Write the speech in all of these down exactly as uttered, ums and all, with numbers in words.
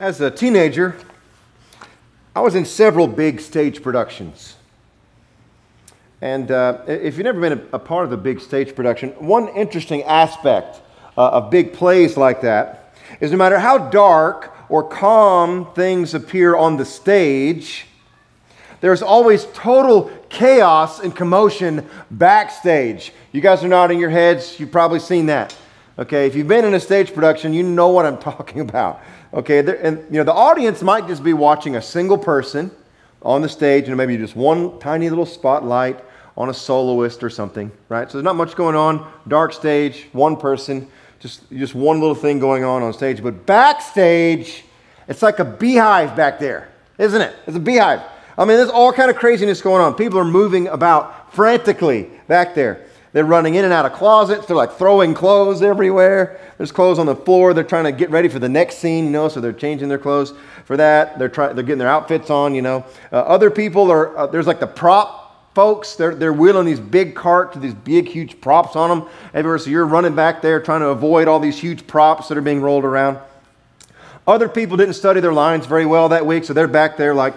As a teenager, I was in several big stage productions. And uh, if you've never been a, a part of a big stage production, one interesting aspect uh, of big plays like that is no matter how dark or calm things appear on the stage, there's always total chaos and commotion backstage. You guys are nodding your heads. You've probably seen that. Okay, if you've been in a stage production, you know what I'm talking about. Okay, there, and you know the audience might just be watching a single person on the stage, and you know, maybe just one tiny little spotlight on a soloist or something, right? So there's not much going on. Dark stage, one person, just just one little thing going on on stage. But backstage, it's like a beehive back there, isn't it? It's a beehive. I mean, there's all kind of craziness going on. People are moving about frantically back there. They're running in and out of closets. They're like throwing clothes everywhere. There's clothes on the floor. They're trying to get ready for the next scene, you know, so they're changing their clothes for that. They're trying, they're getting their outfits on, you know. Uh, other people are, uh, there's like the prop folks. They're, they're wheeling these big carts with these big, huge props on them everywhere. So you're running back there trying to avoid all these huge props that are being rolled around. Other people didn't study their lines very well that week, so they're back there like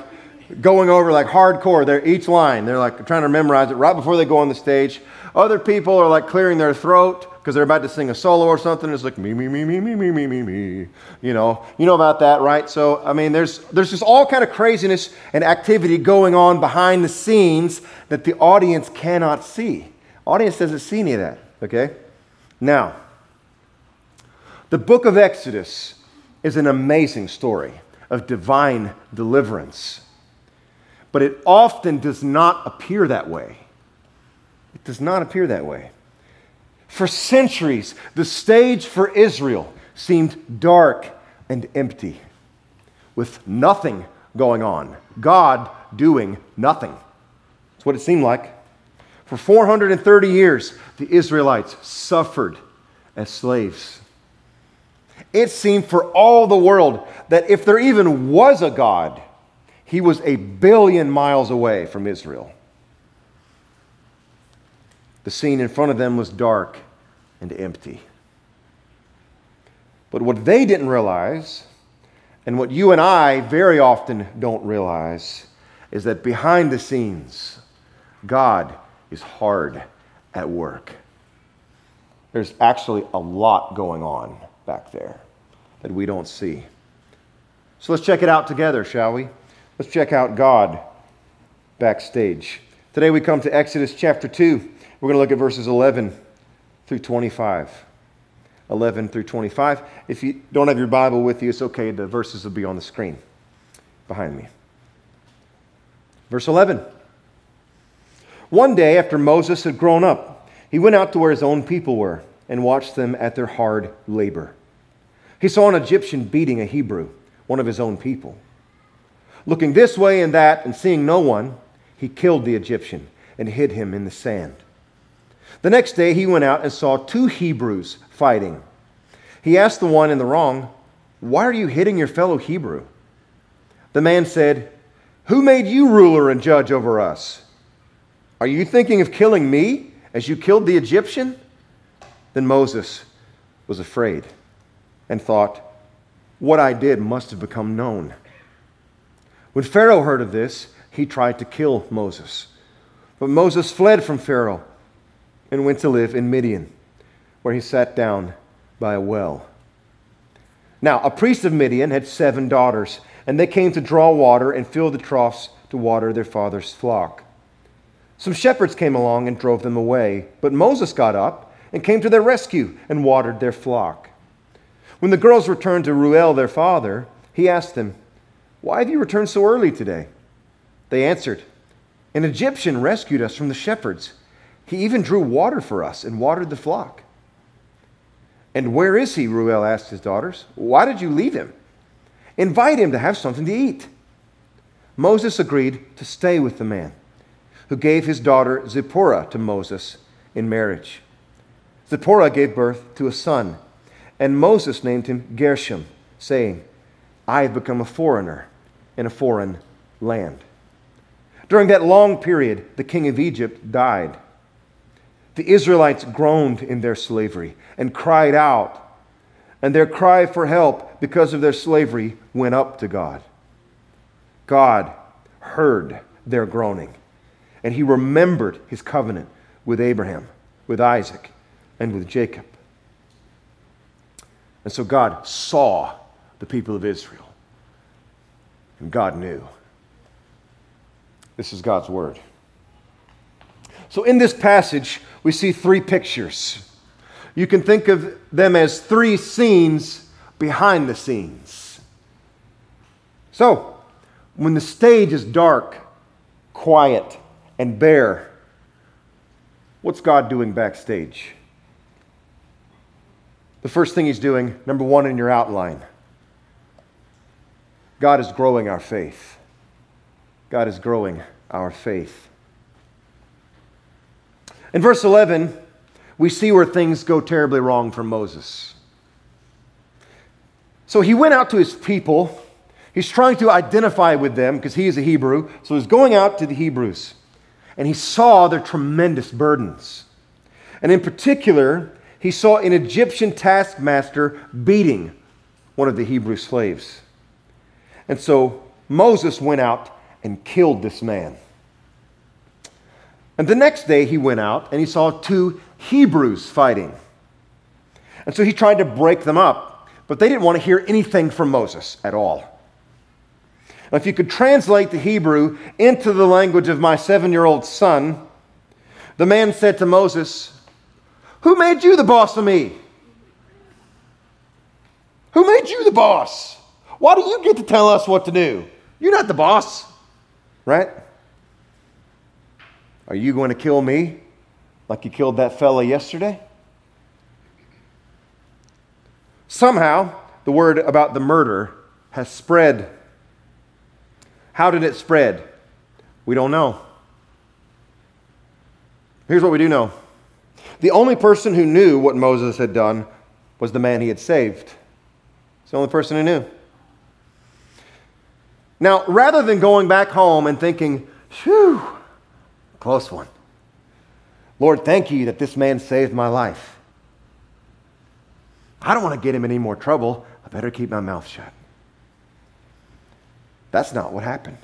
going over like hardcore. They're each line. They're like trying to memorize it right before they go on the stage. Other people are like clearing their throat because they're about to sing a solo or something. It's like me, me, me, me, me, me, me, me, me. You know, you know about that, right? So, I mean, there's there's just all kind of craziness and activity going on behind the scenes that the audience cannot see. Audience doesn't see any of that, okay? Now, the book of Exodus is an amazing story of divine deliverance. But it often does not appear that way. It does not appear that way. For centuries, the stage for Israel seemed dark and empty, with nothing going on. God doing nothing. That's what it seemed like. For four hundred thirty years, the Israelites suffered as slaves. It seemed for all the world that if there even was a God, He was a billion miles away from Israel. The scene in front of them was dark and empty. But what they didn't realize, and what you and I very often don't realize, is that behind the scenes, God is hard at work. There's actually a lot going on back there that we don't see. So let's check it out together, shall we? Let's check out God backstage. Today we come to Exodus chapter two. We're going to look at verses eleven through twenty-five. eleven through twenty-five. If you don't have your Bible with you, it's okay. The verses will be on the screen behind me. Verse eleven. One day after Moses had grown up, he went out to where his own people were and watched them at their hard labor. He saw an Egyptian beating a Hebrew, one of his own people. Looking this way and that and seeing no one, he killed the Egyptian and hid him in the sand. The next day he went out and saw two Hebrews fighting. He asked the one in the wrong, "Why are you hitting your fellow Hebrew?" The man said, "Who made you ruler and judge over us? Are you thinking of killing me as you killed the Egyptian?" Then Moses was afraid and thought, "What I did must have become known." When Pharaoh heard of this, he tried to kill Moses. But Moses fled from Pharaoh and went to live in Midian, where he sat down by a well. Now, a priest of Midian had seven daughters, and they came to draw water and fill the troughs to water their father's flock. Some shepherds came along and drove them away, but Moses got up and came to their rescue and watered their flock. When the girls returned to Reuel, their father, he asked them, "Why have you returned so early today?" They answered, "An Egyptian rescued us from the shepherds. He even drew water for us and watered the flock." "And where is he?" Reuel asked his daughters. "Why did you leave him? Invite him to have something to eat." Moses agreed to stay with the man, who gave his daughter Zipporah to Moses in marriage. Zipporah gave birth to a son, and Moses named him Gershom, saying, "I have become a foreigner in a foreign land." During that long period, the king of Egypt died. The Israelites groaned in their slavery and cried out and their cry for help because of their slavery went up to God. God heard their groaning, and He remembered His covenant with Abraham, with Isaac, and with Jacob. And so God saw the people of Israel, and God knew. This is God's word. So in this passage, we see three pictures. You can think of them as three scenes behind the scenes. So, when the stage is dark, quiet, and bare, what's God doing backstage? The first thing He's doing, number one in your outline, God is growing our faith. God is growing our faith. In verse eleven, we see where things go terribly wrong for Moses. So he went out to his people. He's trying to identify with them because he is a Hebrew. So he's going out to the Hebrews. And he saw their tremendous burdens. And in particular, he saw an Egyptian taskmaster beating one of the Hebrew slaves. And so Moses went out and killed this man. And the next day he went out and he saw two Hebrews fighting. And so he tried to break them up, but they didn't want to hear anything from Moses at all. Now, if you could translate the Hebrew into the language of my seven-year-old son, the man said to Moses, "Who made you the boss of me? Who made you the boss? Why do you get to tell us what to do? You're not the boss, right? Are you going to kill me like you killed that fella yesterday?" Somehow, the word about the murder has spread. How did it spread? We don't know. Here's what we do know. The only person who knew what Moses had done was the man he had saved. It's the only person who knew. Now, rather than going back home and thinking, "Phew, close one. Lord, thank you that this man saved my life. I don't want to get him in any more trouble. I better keep my mouth shut." That's not what happened.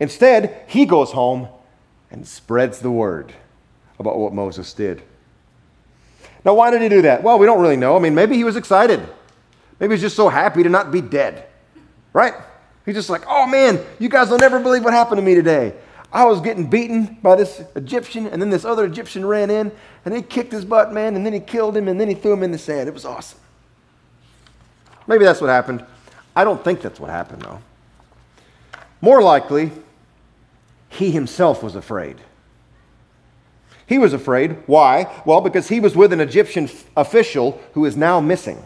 Instead, he goes home and spreads the word about what Moses did. Now, why did he do that? Well, we don't really know. I mean, maybe he was excited. Maybe he was just so happy to not be dead, right? He's just like, "Oh man, you guys will never believe what happened to me today. I was getting beaten by this Egyptian, and then this other Egyptian ran in, and he kicked his butt, man, and then he killed him, and then he threw him in the sand. It was awesome." Maybe that's what happened. I don't think that's what happened, though. More likely, he himself was afraid. He was afraid. Why? Well, because he was with an Egyptian official who is now missing.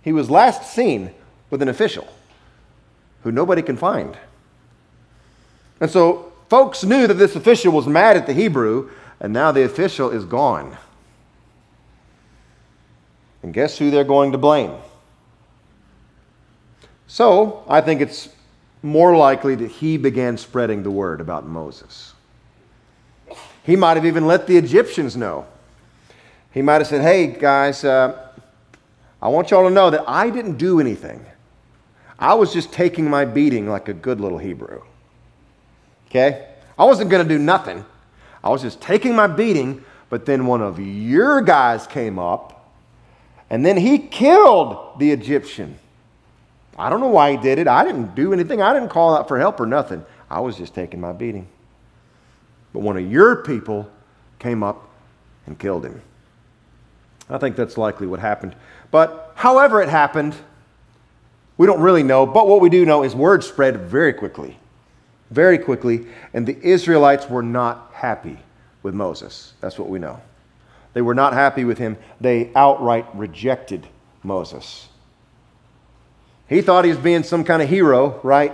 He was last seen with an official who nobody can find. And so folks knew that this official was mad at the Hebrew, and now the official is gone. And guess who they're going to blame? So I think it's more likely that he began spreading the word about Moses. He might have even let the Egyptians know. He might have said, "Hey guys, uh, I want y'all to know that I didn't do anything. I was just taking my beating like a good little Hebrew. Okay? I wasn't going to do nothing. I was just taking my beating, but then one of your guys came up, and then he killed the Egyptian. I don't know why he did it. I didn't do anything. I didn't call out for help or nothing. I was just taking my beating. But one of your people came up and killed him." I think that's likely what happened. But however it happened, we don't really know, but what we do know is word spread very quickly, very quickly, and the Israelites were not happy with Moses. That's what we know. They were not happy with him. They outright rejected Moses. He thought he was being some kind of hero, right,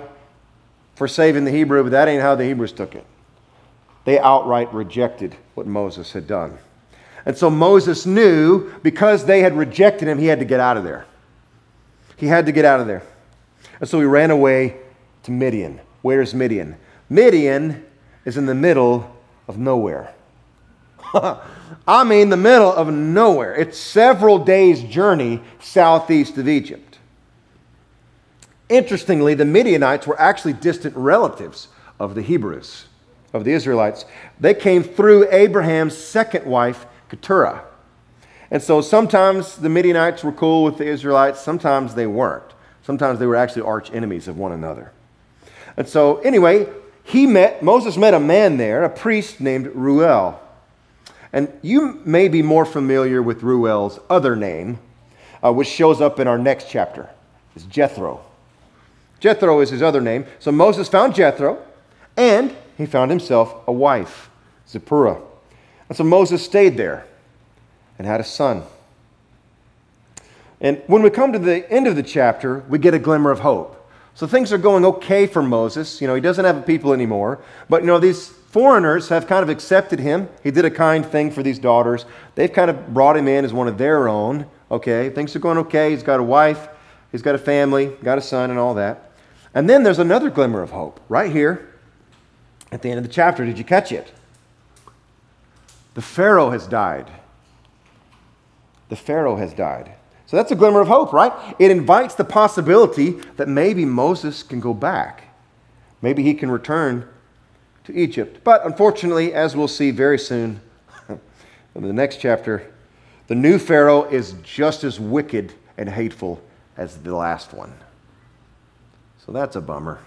for saving the Hebrew, but that ain't how the Hebrews took it. They outright rejected what Moses had done. And so Moses knew because they had rejected him, he had to get out of there. He had to get out of there. And so he ran away to Midian. Where's Midian? Midian is in the middle of nowhere. I'm in the middle of nowhere. It's several days' journey southeast of Egypt. Interestingly, the Midianites were actually distant relatives of the Hebrews, of the Israelites. They came through Abraham's second wife, Keturah. And so sometimes the Midianites were cool with the Israelites, sometimes they weren't. Sometimes they were actually arch enemies of one another. And so anyway, he met, Moses met a man there, a priest named Reuel. And you may be more familiar with Reuel's other name, uh, which shows up in our next chapter. It's Jethro. Jethro is his other name. So Moses found Jethro, and he found himself a wife, Zipporah. And so Moses stayed there and had a son. And when we come to the end of the chapter, we get a glimmer of hope. So things are going okay for Moses. You know, he doesn't have a people anymore. But, you know, these foreigners have kind of accepted him. He did a kind thing for these daughters. They've kind of brought him in as one of their own. Okay, things are going okay. He's got a wife. He's got a family. Got a son and all that. And then there's another glimmer of hope right here at the end of the chapter. Did you catch it? The Pharaoh has died. The Pharaoh has died. So that's a glimmer of hope, right? It invites the possibility that maybe Moses can go back. Maybe he can return to Egypt. But unfortunately, as we'll see very soon in the next chapter, the new Pharaoh is just as wicked and hateful as the last one. So that's a bummer.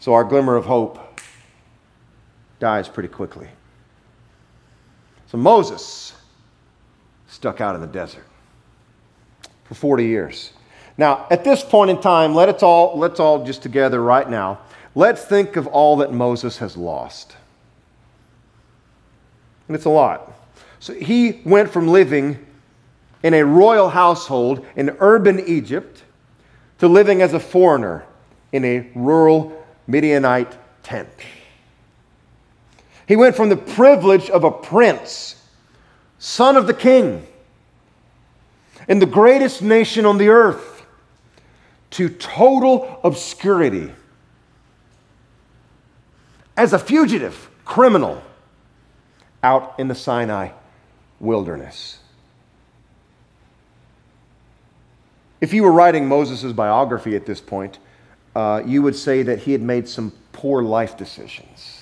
So our glimmer of hope dies pretty quickly. So Moses stuck out in the desert for forty years. Now, at this point in time, let us all, let's all just together right now, let's think of all that Moses has lost. And it's a lot. So he went from living in a royal household in urban Egypt to living as a foreigner in a rural Midianite tent. He went from the privilege of a prince, son of the king, in the greatest nation on the earth, to total obscurity as a fugitive criminal out in the Sinai wilderness. If you were writing Moses' biography at this point, uh, you would say that he had made some poor life decisions.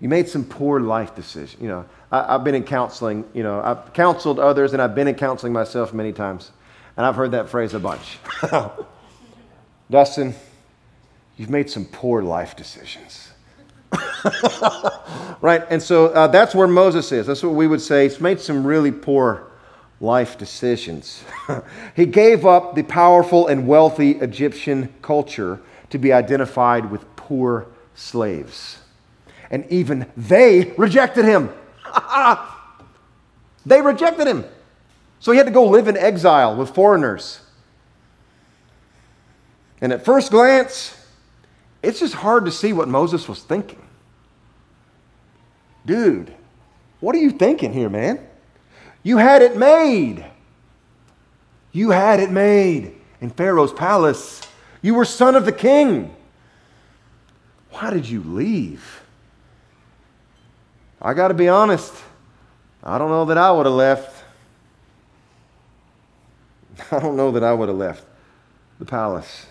You made some poor life decisions. You know, I, I've been in counseling. You know, I've counseled others, and I've been in counseling myself many times, and I've heard that phrase a bunch. Dustin, you've made some poor life decisions, right? And so uh, that's where Moses is. That's what we would say. He's made some really poor life decisions. He gave up the powerful and wealthy Egyptian culture to be identified with poor slaves. And even they rejected him. They rejected him. So he had to go live in exile with foreigners. And at first glance, it's just hard to see what Moses was thinking. Dude, what are you thinking here, man? You had it made. You had it made in Pharaoh's palace. You were son of the king. Why did you leave? I got to be honest, I don't know that I would have left. I don't know that I would have left the palace.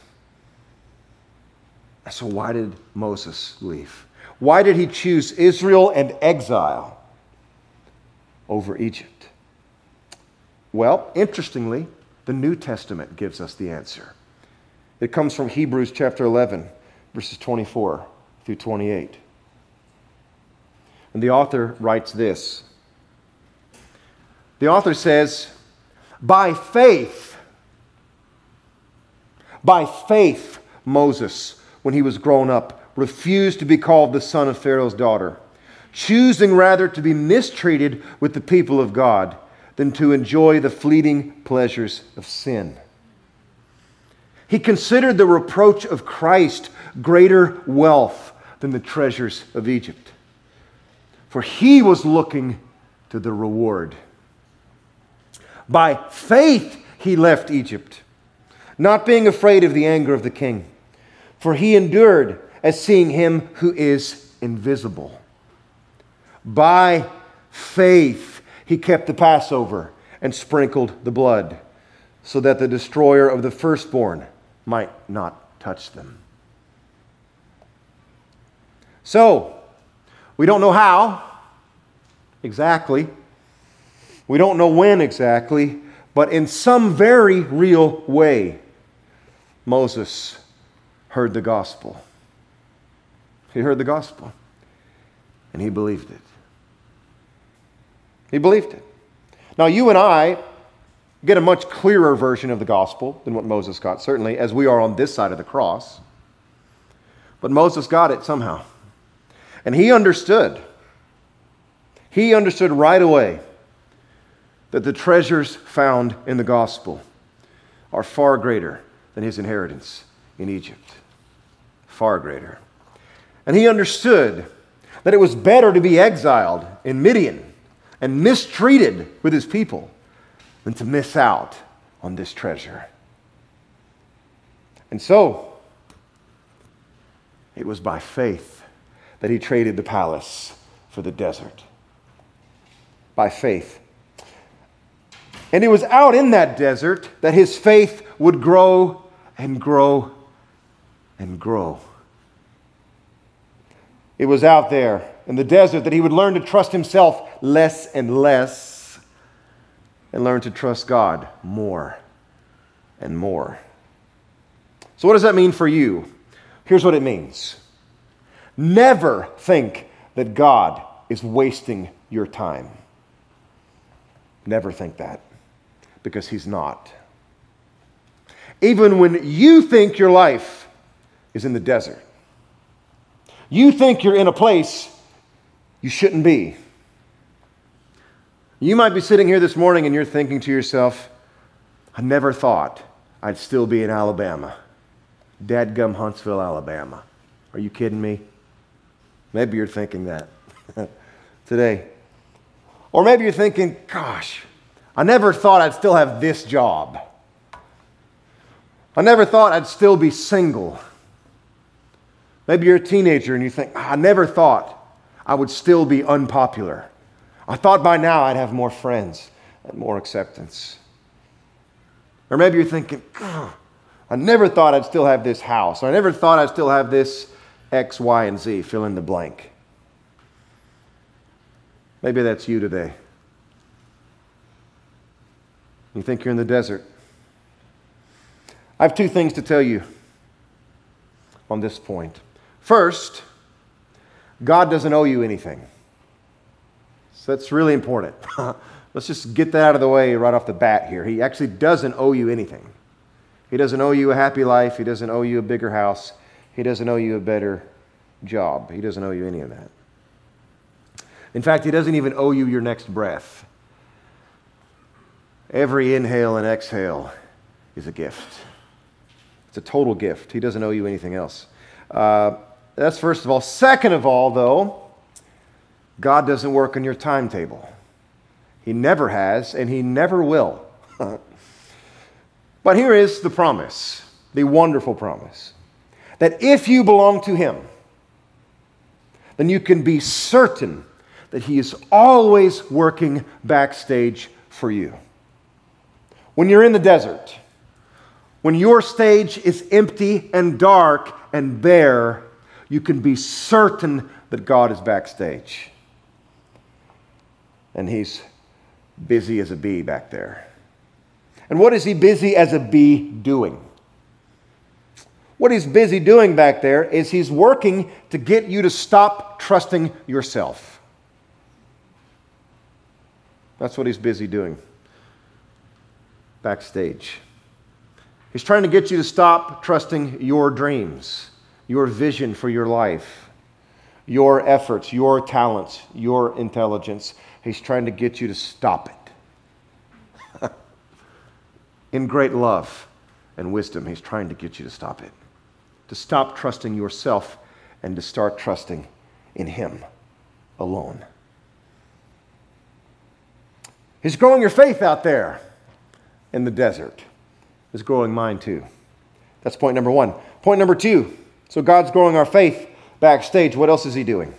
So why did Moses leave? Why did he choose Israel and exile over Egypt? Well, interestingly, the New Testament gives us the answer. It comes from Hebrews chapter eleven, verses twenty-four through twenty-eight. And the author writes this. The author says, by faith, by faith, Moses, when he was grown up, refused to be called the son of Pharaoh's daughter, choosing rather to be mistreated with the people of God than to enjoy the fleeting pleasures of sin. He considered the reproach of Christ greater wealth than the treasures of Egypt, for he was looking to the reward. By faith he left Egypt, not being afraid of the anger of the king, for he endured as seeing him who is invisible. By faith, he kept the Passover and sprinkled the blood so that the destroyer of the firstborn might not touch them. So, we don't know how exactly. We don't know when exactly, but in some very real way, Moses heard the gospel. He heard the gospel, and he believed it. He believed it. Now, you and I get a much clearer version of the gospel than what Moses got, certainly, as we are on this side of the cross. But Moses got it somehow. And he understood. He understood right away that the treasures found in the gospel are far greater than his inheritance in Egypt. Far greater. And he understood that it was better to be exiled in Midian and mistreated with his people than to miss out on this treasure. And so, it was by faith that he traded the palace for the desert. By faith. And it was out in that desert that his faith would grow and grow and grow. It was out there in the desert that he would learn to trust himself less and less and learn to trust God more and more. So what does that mean for you? Here's what it means. Never think that God is wasting your time. Never think that, because he's not. Even when you think your life is in the desert, you think you're in a place you shouldn't be. You might be sitting here this morning and you're thinking to yourself, I never thought I'd still be in Alabama. Dadgum Huntsville, Alabama. Are you kidding me? Maybe you're thinking that today. Or maybe you're thinking, gosh, I never thought I'd still have this job. I never thought I'd still be single. Maybe you're a teenager and you think, I never thought I would still be unpopular. I thought by now I'd have more friends and more acceptance. Or maybe you're thinking, I never thought I'd still have this house. I never thought I'd still have this X, Y, and Z, fill in the blank. Maybe that's you today. You think you're in the desert. I have two things to tell you on this point. First, God doesn't owe you anything. So that's really important. Let's just get that out of the way right off the bat here. He actually doesn't owe you anything. He doesn't owe you a happy life. He doesn't owe you a bigger house. He doesn't owe you a better job. He doesn't owe you any of that. In fact, he doesn't even owe you your next breath. Every inhale and exhale is a gift. It's a total gift. He doesn't owe you anything else. Uh, that's first of all. Second of all, though, God doesn't work on your timetable. He never has, and he never will. But here is the promise, the wonderful promise, that if you belong to him, then you can be certain that he is always working backstage for you. When you're in the desert, when your stage is empty and dark and bare, you can be certain that God is backstage. And he's busy as a bee back there. And what is he busy as a bee doing? What he's busy doing back there is he's working to get you to stop trusting yourself. That's what he's busy doing backstage. He's trying to get you to stop trusting your dreams, your vision for your life, your efforts, your talents, your intelligence. He's trying to get you to stop it. In great love and wisdom, he's trying to get you to stop it, to stop trusting yourself and to start trusting in him alone. He's growing your faith out there in the desert. He's growing mine too. That's point number one. Point number two. So God's growing our faith. Backstage, what else is he doing?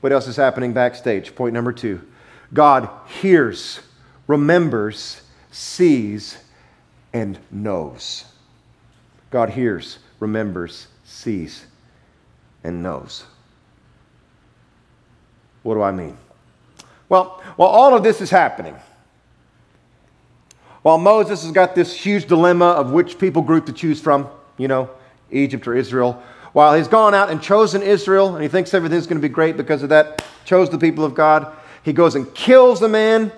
What else is happening backstage? Point number two. God hears, remembers, sees, and knows. God hears, remembers, sees, and knows. What do I mean? Well, while all of this is happening, while Moses has got this huge dilemma of which people group to choose from, you know, Egypt or Israel, while he's gone out and chosen Israel, and he thinks everything's going to be great because of that, chose the people of God, he goes and kills the man,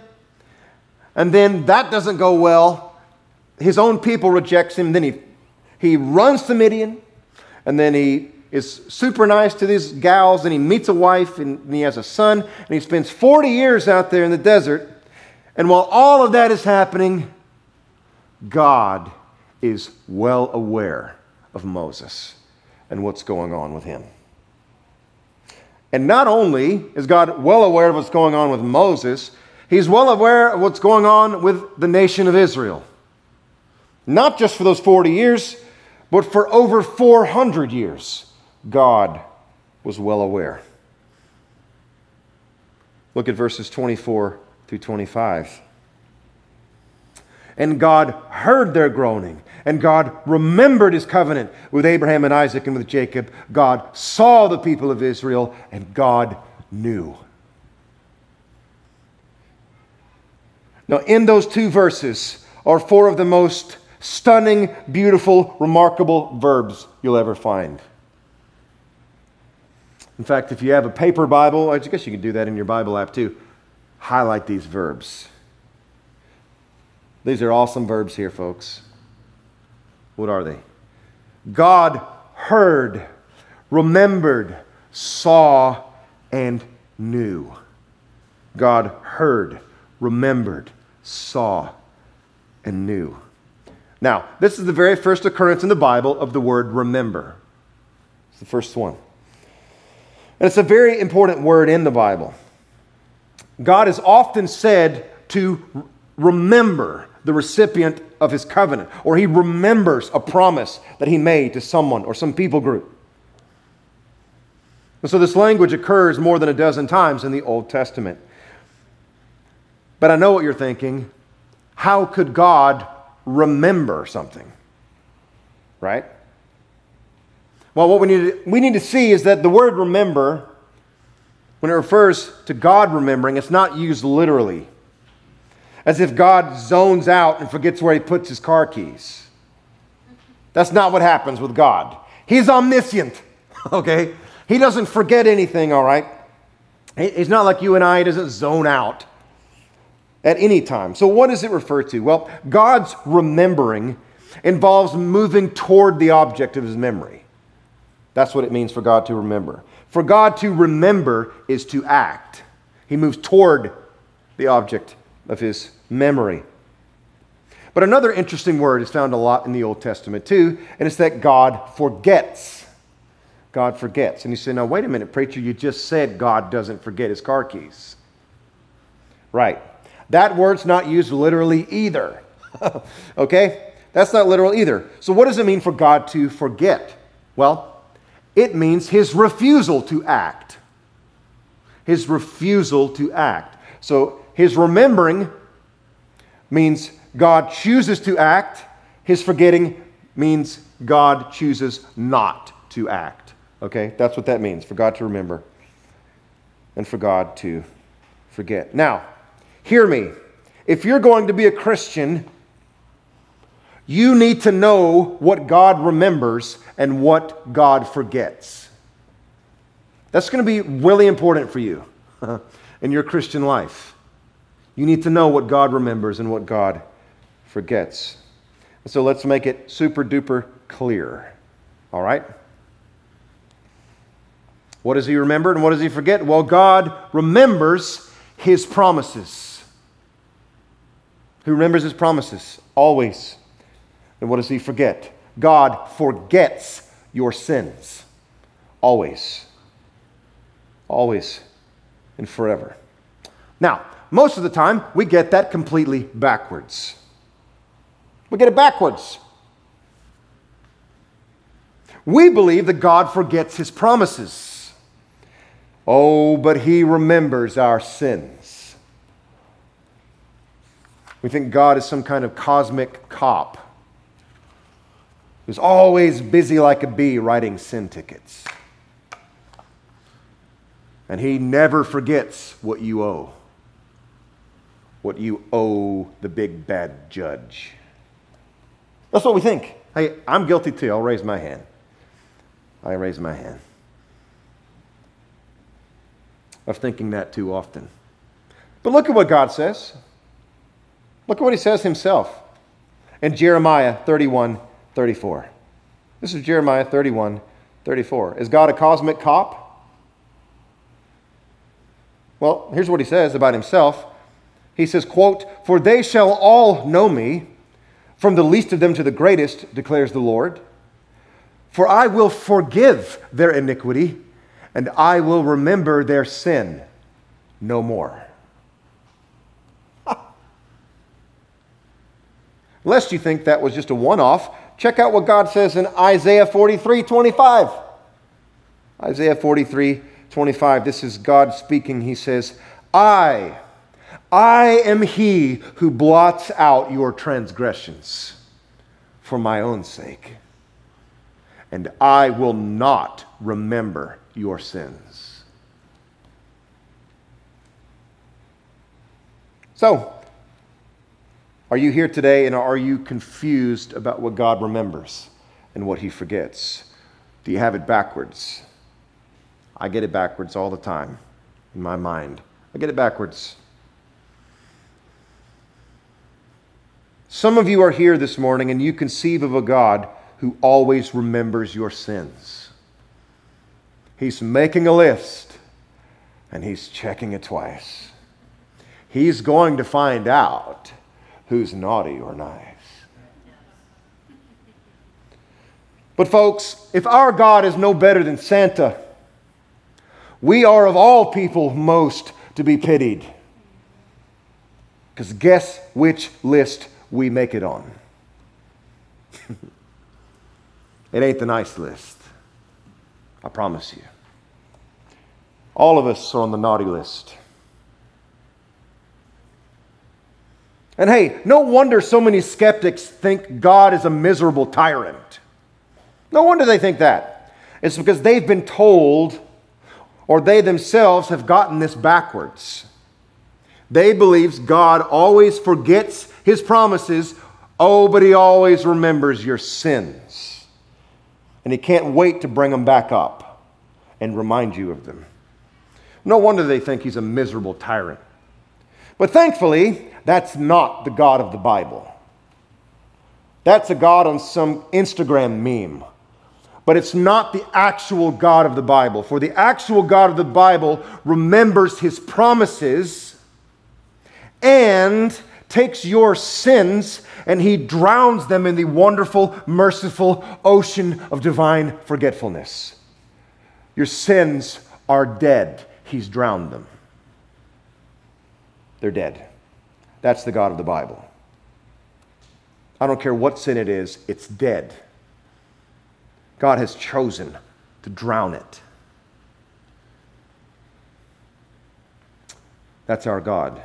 and then that doesn't go well. His own people rejects him. Then he, he runs to Midian, and then he is super nice to these gals, and he meets a wife, and he has a son, and he spends forty years out there in the desert. And while all of that is happening, God is well aware of Moses and what's going on with him. And not only is God well aware of what's going on with Moses, he's well aware of what's going on with the nation of Israel. Not just for those forty years, but for over four hundred years, God was well aware. Look at verses twenty-four through twenty-five. And God heard their groaning, and God remembered His covenant with Abraham and Isaac and with Jacob. God saw the people of Israel, and God knew. Now, in those two verses are four of the most stunning, beautiful, remarkable verbs you'll ever find. In fact, if you have a paper Bible, I guess you can do that in your Bible app too. Highlight these verbs. These are awesome verbs here, folks. What are they? God heard, remembered, saw, and knew. God heard, remembered, saw, and knew. Now, this is the very first occurrence in the Bible of the word remember. It's the first one. And it's a very important word in the Bible. God is often said to remember the recipient of His covenant, or He remembers a promise that He made to someone or some people group. And so this language occurs more than a dozen times in the Old Testament. But I know what you're thinking. How could God remember something? Right? Well, what we need to, we need to see is that the word remember, when it refers to God remembering, it's not used literally, as if God zones out and forgets where He puts His car keys. That's not what happens with God. He's omniscient, okay? He doesn't forget anything, all right? He's not like you and I. He doesn't zone out at any time. So what does it refer to? Well, God's remembering involves moving toward the object of His memory. That's what it means for God to remember. For God to remember is to act. He moves toward the object of His memory. But another interesting word is found a lot in the Old Testament too, and it's that God forgets. God forgets. And you say, now wait a minute, preacher, you just said God doesn't forget His car keys. Right. That word's not used literally either. Okay? That's not literal either. So what does it mean for God to forget? Well, it means His refusal to act. His refusal to act. So His remembering means God chooses to act. His forgetting means God chooses not to act. Okay? That's what that means, for God to remember and for God to forget. Now, hear me. If you're going to be a Christian, you need to know what God remembers and what God forgets. That's going to be really important for you in your Christian life. You need to know what God remembers and what God forgets. And so let's make it super duper clear. All right? What does He remember and what does He forget? Well, God remembers His promises. Who remembers His promises? Always. And what does He forget? God forgets your sins. Always. Always and forever. Now, most of the time, we get that completely backwards. We get it backwards. We believe that God forgets His promises. Oh, but He remembers our sins. We think God is some kind of cosmic cop who's always busy like a bee writing sin tickets. And He never forgets what you owe. What you owe the big bad judge. That's what we think. Hey, I'm guilty too. I'll raise my hand. I raise my hand. Of thinking that too often. But look at what God says. Look at what He says Himself. In Jeremiah thirty-one thirty-four. This is Jeremiah thirty-one thirty-four. Is God a cosmic cop? Well, here's what He says about Himself. He says, quote, "For they shall all know me, from the least of them to the greatest, declares the Lord. For I will forgive their iniquity, and I will remember their sin no more." Lest you think that was just a one-off, check out what God says in Isaiah forty-three twenty-five. Isaiah forty-three twenty-five, this is God speaking. He says, I, I am He who blots out your transgressions for my own sake. And I will not remember your sins. So, are you here today and are you confused about what God remembers and what He forgets? Do you have it backwards? I get it backwards all the time in my mind. I get it backwards. Some of you are here this morning and you conceive of a God who always remembers your sins. He's making a list and He's checking it twice. He's going to find out who's naughty or nice. But folks, if our God is no better than Santa, we are of all people most to be pitied. Because guess which list we make it on. It ain't the nice list. I promise you. All of us are on the naughty list. And hey, no wonder so many skeptics think God is a miserable tyrant. No wonder they think that. It's because they've been told, or they themselves have gotten this backwards. They believe God always forgets His promises. Oh, but He always remembers your sins. And He can't wait to bring them back up and remind you of them. No wonder they think He's a miserable tyrant. But thankfully, that's not the God of the Bible. That's a God on some Instagram meme. But it's not the actual God of the Bible. For the actual God of the Bible remembers His promises and takes your sins and He drowns them in the wonderful, merciful ocean of divine forgetfulness. Your sins are dead. He's drowned them. They're dead. That's the God of the Bible. I don't care what sin it is, it's dead. God has chosen to drown it. That's our God.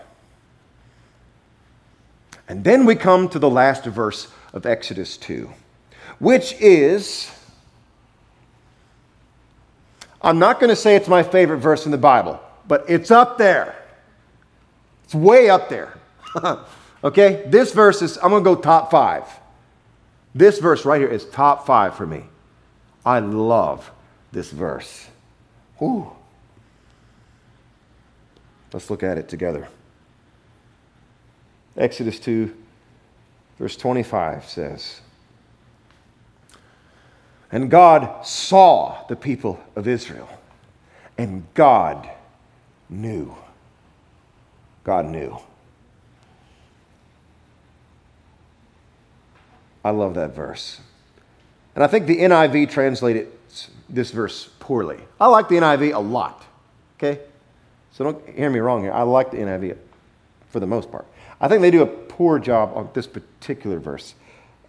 And then we come to the last verse of Exodus two, which is, I'm not going to say it's my favorite verse in the Bible, but it's up there. It's way up there. Okay? This verse is, I'm going to go top five. This verse right here is top five for me. I love this verse. Ooh. Let's look at it together. Exodus two, verse twenty-five says, and God saw the people of Israel, and God knew. God knew. I love that verse. And I think the N I V translated this verse poorly. I like the N I V a lot, okay? So don't hear me wrong here. I like the N I V for the most part. I think they do a poor job on this particular verse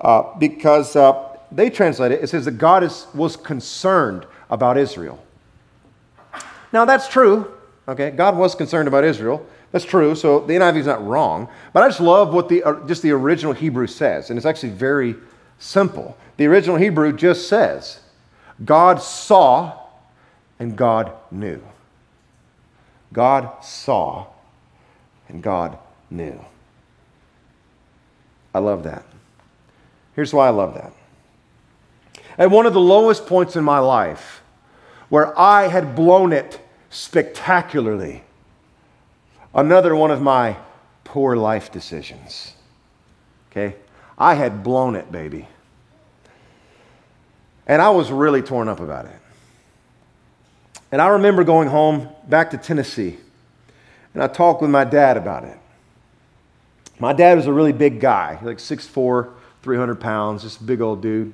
uh, because uh, they translate it, it says that God is, was concerned about Israel. Now, that's true. Okay, God was concerned about Israel. That's true. So the N I V is not wrong. But I just love what the uh, just the original Hebrew says, and it's actually very simple. The original Hebrew just says, God saw and God knew. God saw and God knew. I love that. Here's why I love that. At one of the lowest points in my life, where I had blown it spectacularly, another one of my poor life decisions. Okay? I had blown it, baby. And I was really torn up about it. And I remember going home back to Tennessee, and I talked with my dad about it. My dad was a really big guy, like six foot four, three hundred pounds, just a big old dude.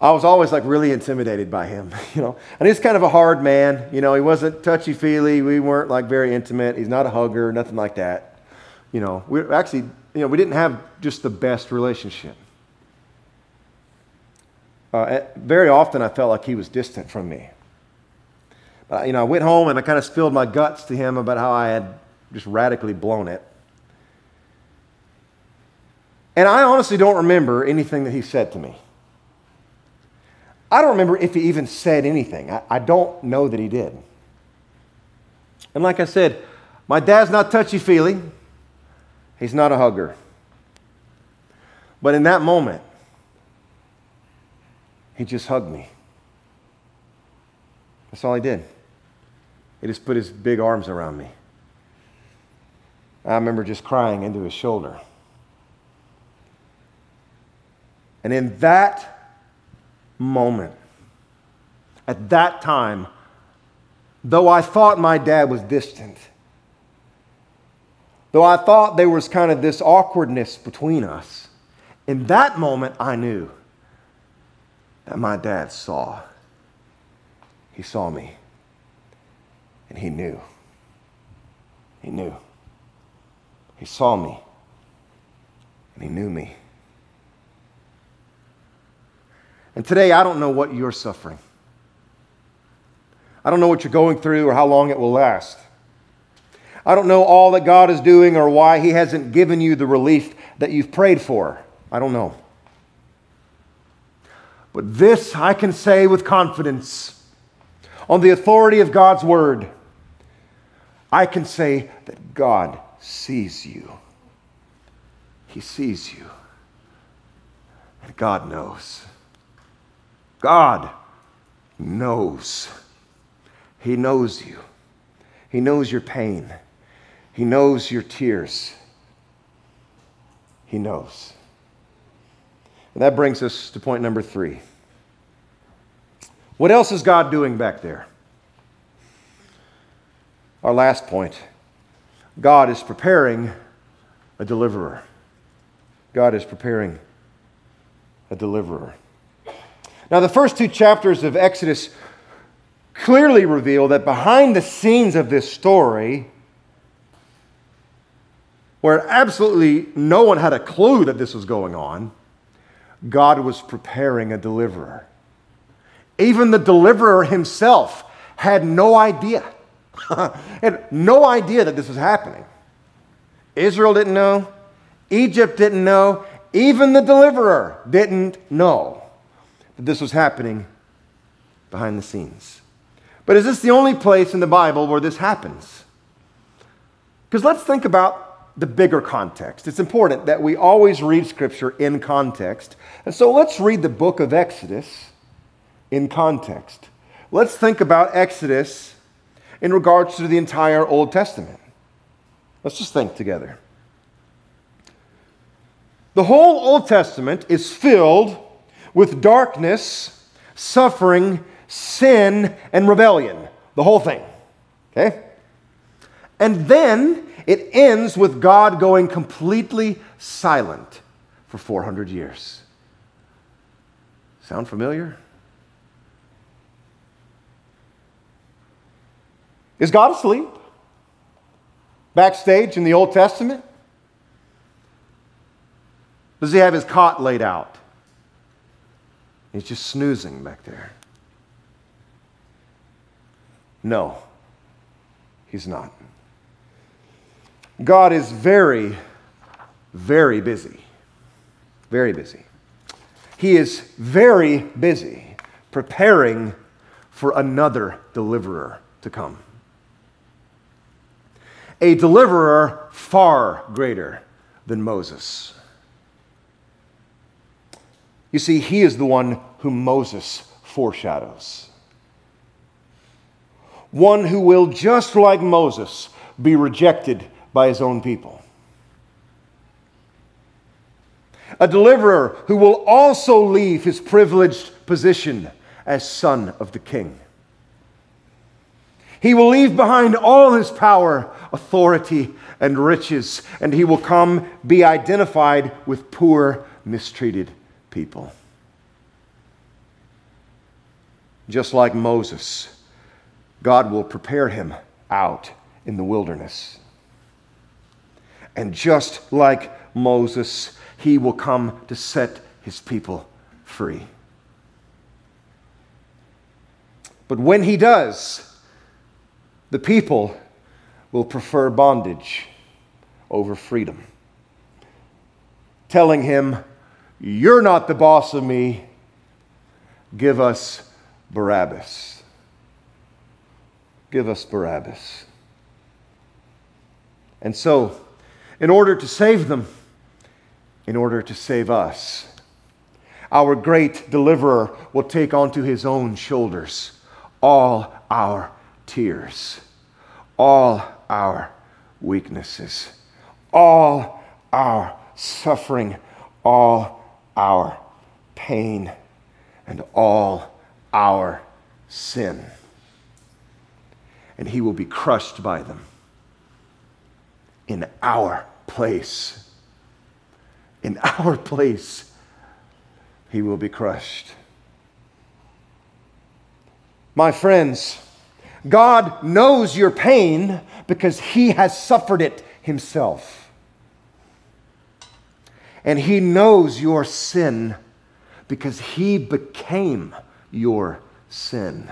I was always like really intimidated by him, you know. And he's kind of a hard man, you know. He wasn't touchy-feely. We weren't like very intimate. He's not a hugger, nothing like that, you know. We actually, you know, we didn't have just the best relationship. Uh, very often, I felt like he was distant from me. Uh, you know, I went home and I kind of spilled my guts to him about how I had just radically blown it. And I honestly don't remember anything that he said to me. I don't remember if he even said anything. I, I don't know that he did. And like I said, my dad's not touchy-feely. He's not a hugger. But in that moment, he just hugged me. That's all he did. He just put his big arms around me. I remember just crying into his shoulder. And in that moment, at that time, though I thought my dad was distant, though I thought there was kind of this awkwardness between us, in that moment I knew that my dad saw. He saw me, and he knew. He knew. He saw me, and he knew me. And today, I don't know what you're suffering. I don't know what you're going through or how long it will last. I don't know all that God is doing or why he hasn't given you the relief that you've prayed for. I don't know. But this I can say with confidence. On the authority of God's word, I can say that God sees you. He sees you. And God knows. God knows. He knows you. He knows your pain. He knows your tears. He knows. And that brings us to point number three. What else is God doing back there? Our last point. God is preparing a deliverer. God is preparing a deliverer. Now, the first two chapters of Exodus clearly reveal that behind the scenes of this story, where absolutely no one had a clue that this was going on, God was preparing a deliverer. Even the deliverer himself had no idea. Had no idea that this was happening. Israel didn't know. Egypt didn't know. Even the deliverer didn't know that this was happening behind the scenes. But is this the only place in the Bible where this happens? Because let's think about the bigger context. It's important that we always read Scripture in context. And so let's read the book of Exodus in context. Let's think about Exodus in regards to the entire Old Testament. Let's just think together. The whole Old Testament is filled with darkness, suffering, sin, and rebellion. The whole thing. Okay? And then it ends with God going completely silent for four hundred years. Sound familiar? Is God asleep? Backstage in the Old Testament? Does he have his cot laid out? He's just snoozing back there. No, he's not. God is very, very busy. Very busy. He is very busy preparing for another deliverer to come. A deliverer far greater than Moses. You see, he is the one whom Moses foreshadows. One who will, just like Moses, be rejected by his own people. A deliverer who will also leave his privileged position as son of the king. He will leave behind all his power, authority, and riches, and he will come be identified with poor, mistreated people. Just like Moses, God will prepare him out in the wilderness. And just like Moses, he will come to set his people free. But when he does, the people will prefer bondage over freedom, telling him, "You're not the boss of me. Give us Barabbas. Give us Barabbas." And so, in order to save them, in order to save us, our great deliverer will take onto his own shoulders all our tears, all our weaknesses, all our suffering, all our pain, and all our sin. And he will be crushed by them in our place. In our place, he will be crushed. My friends, God knows your pain because he has suffered it himself. And he knows your sin because he became your sin.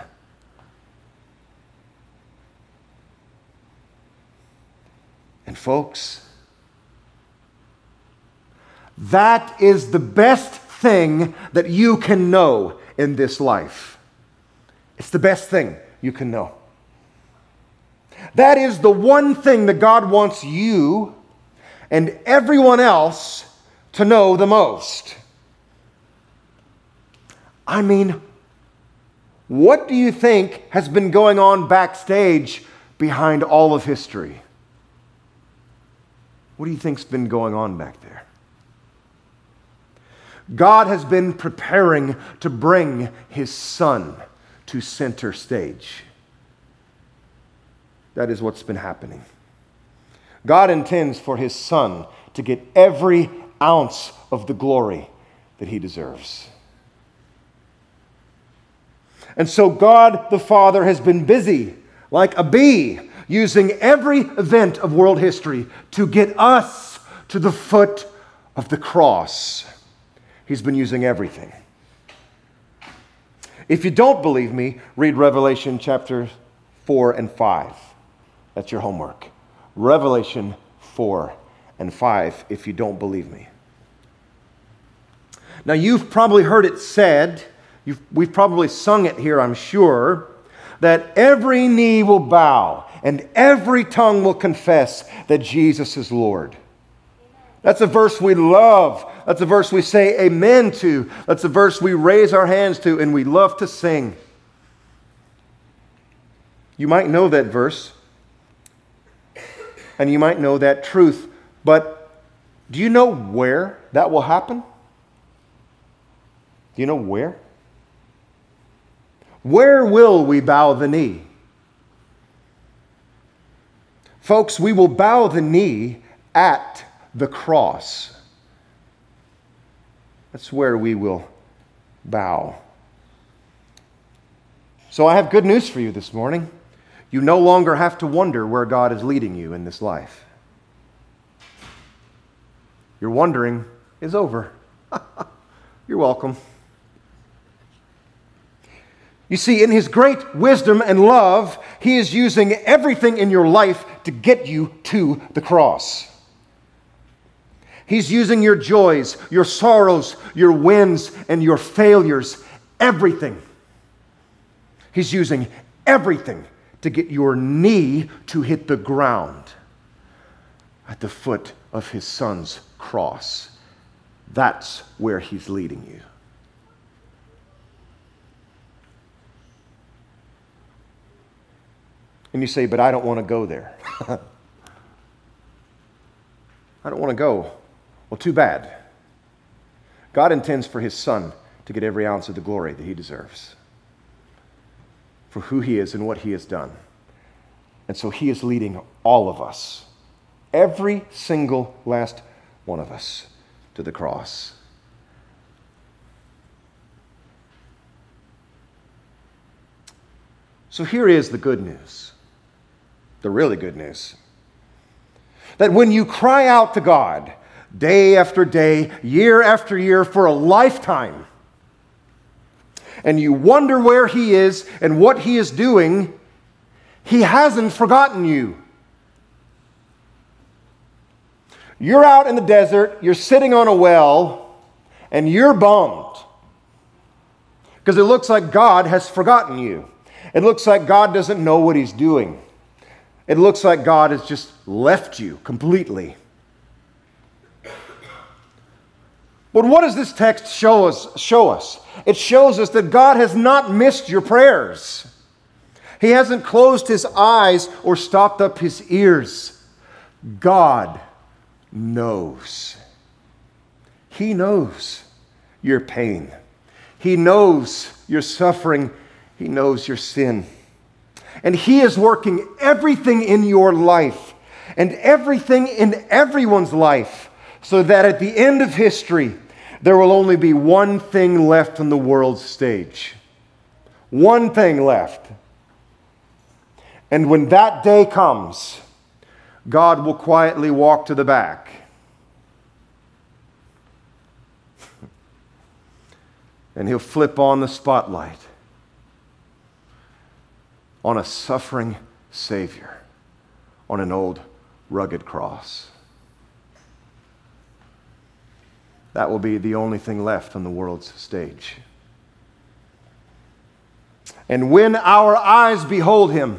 And folks, that is the best thing that you can know in this life. It's the best thing you can know. That is the one thing that God wants you and everyone else to know the most. I mean, what do you think has been going on backstage behind all of history? What do you think's been going on back there? God has been preparing to bring his son to center stage. That is what's been happening. God intends for his son to get every ounce of the glory that he deserves. And so God the Father has been busy, like a bee, using every event of world history to get us to the foot of the cross. He's been using everything. If you don't believe me, read Revelation chapter four and five. That's your homework. Revelation four and five, if you don't believe me. Now, you've probably heard it said, you've, we've probably sung it here, I'm sure, that every knee will bow and every tongue will confess that Jesus is Lord. That's a verse we love. That's a verse we say amen to. That's a verse we raise our hands to and we love to sing. You might know that verse, and you might know that truth, but do you know where that will happen? Do you know where? Where will we bow the knee? Folks, we will bow the knee at the cross. That's where we will bow. So I have good news for you this morning. You no longer have to wonder where God is leading you in this life. Your wondering is over. You're welcome. You see, in his great wisdom and love, he is using everything in your life to get you to the cross. He's using your joys, your sorrows, your wins, and your failures, everything. He's using everything to get your knee to hit the ground at the foot of his son's cross. That's where he's leading you. And you say, but I don't want to go there. I don't want to go. Well, too bad. God intends for his son to get every ounce of the glory that he deserves for who he is and what he has done. And so he is leading all of us, every single last one of us, to the cross. So here is the good news, the really good news. That when you cry out to God day after day, year after year, for a lifetime, and you wonder where he is and what he is doing, he hasn't forgotten you. You're out in the desert, you're sitting on a well, and you're bummed because it looks like God has forgotten you. It looks like God doesn't know what he's doing. It looks like God has just left you completely. But what does this text show us? Show us? It shows us that God has not missed your prayers. He hasn't closed his eyes or stopped up his ears. God knows. He knows your pain. He knows your suffering. He knows your sin. And he is working everything in your life and everything in everyone's life so that at the end of history, there will only be one thing left on the world's stage. One thing left. And when that day comes, God will quietly walk to the back. And he'll flip on the spotlight on a suffering Savior, on an old rugged cross. That will be the only thing left on the world's stage. And when our eyes behold him,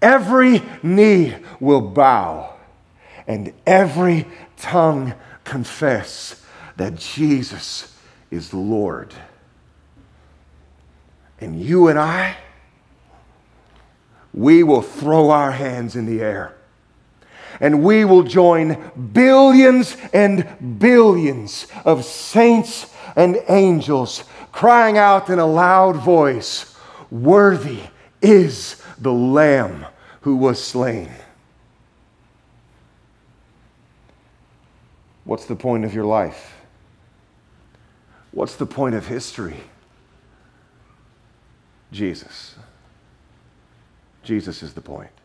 every knee will bow and every tongue confess that Jesus is Lord. And you and I, we will throw our hands in the air and we will join billions and billions of saints and angels crying out in a loud voice, "Worthy is the Lamb who was slain." What's the point of your life? What's the point of history? Jesus. Jesus is the point.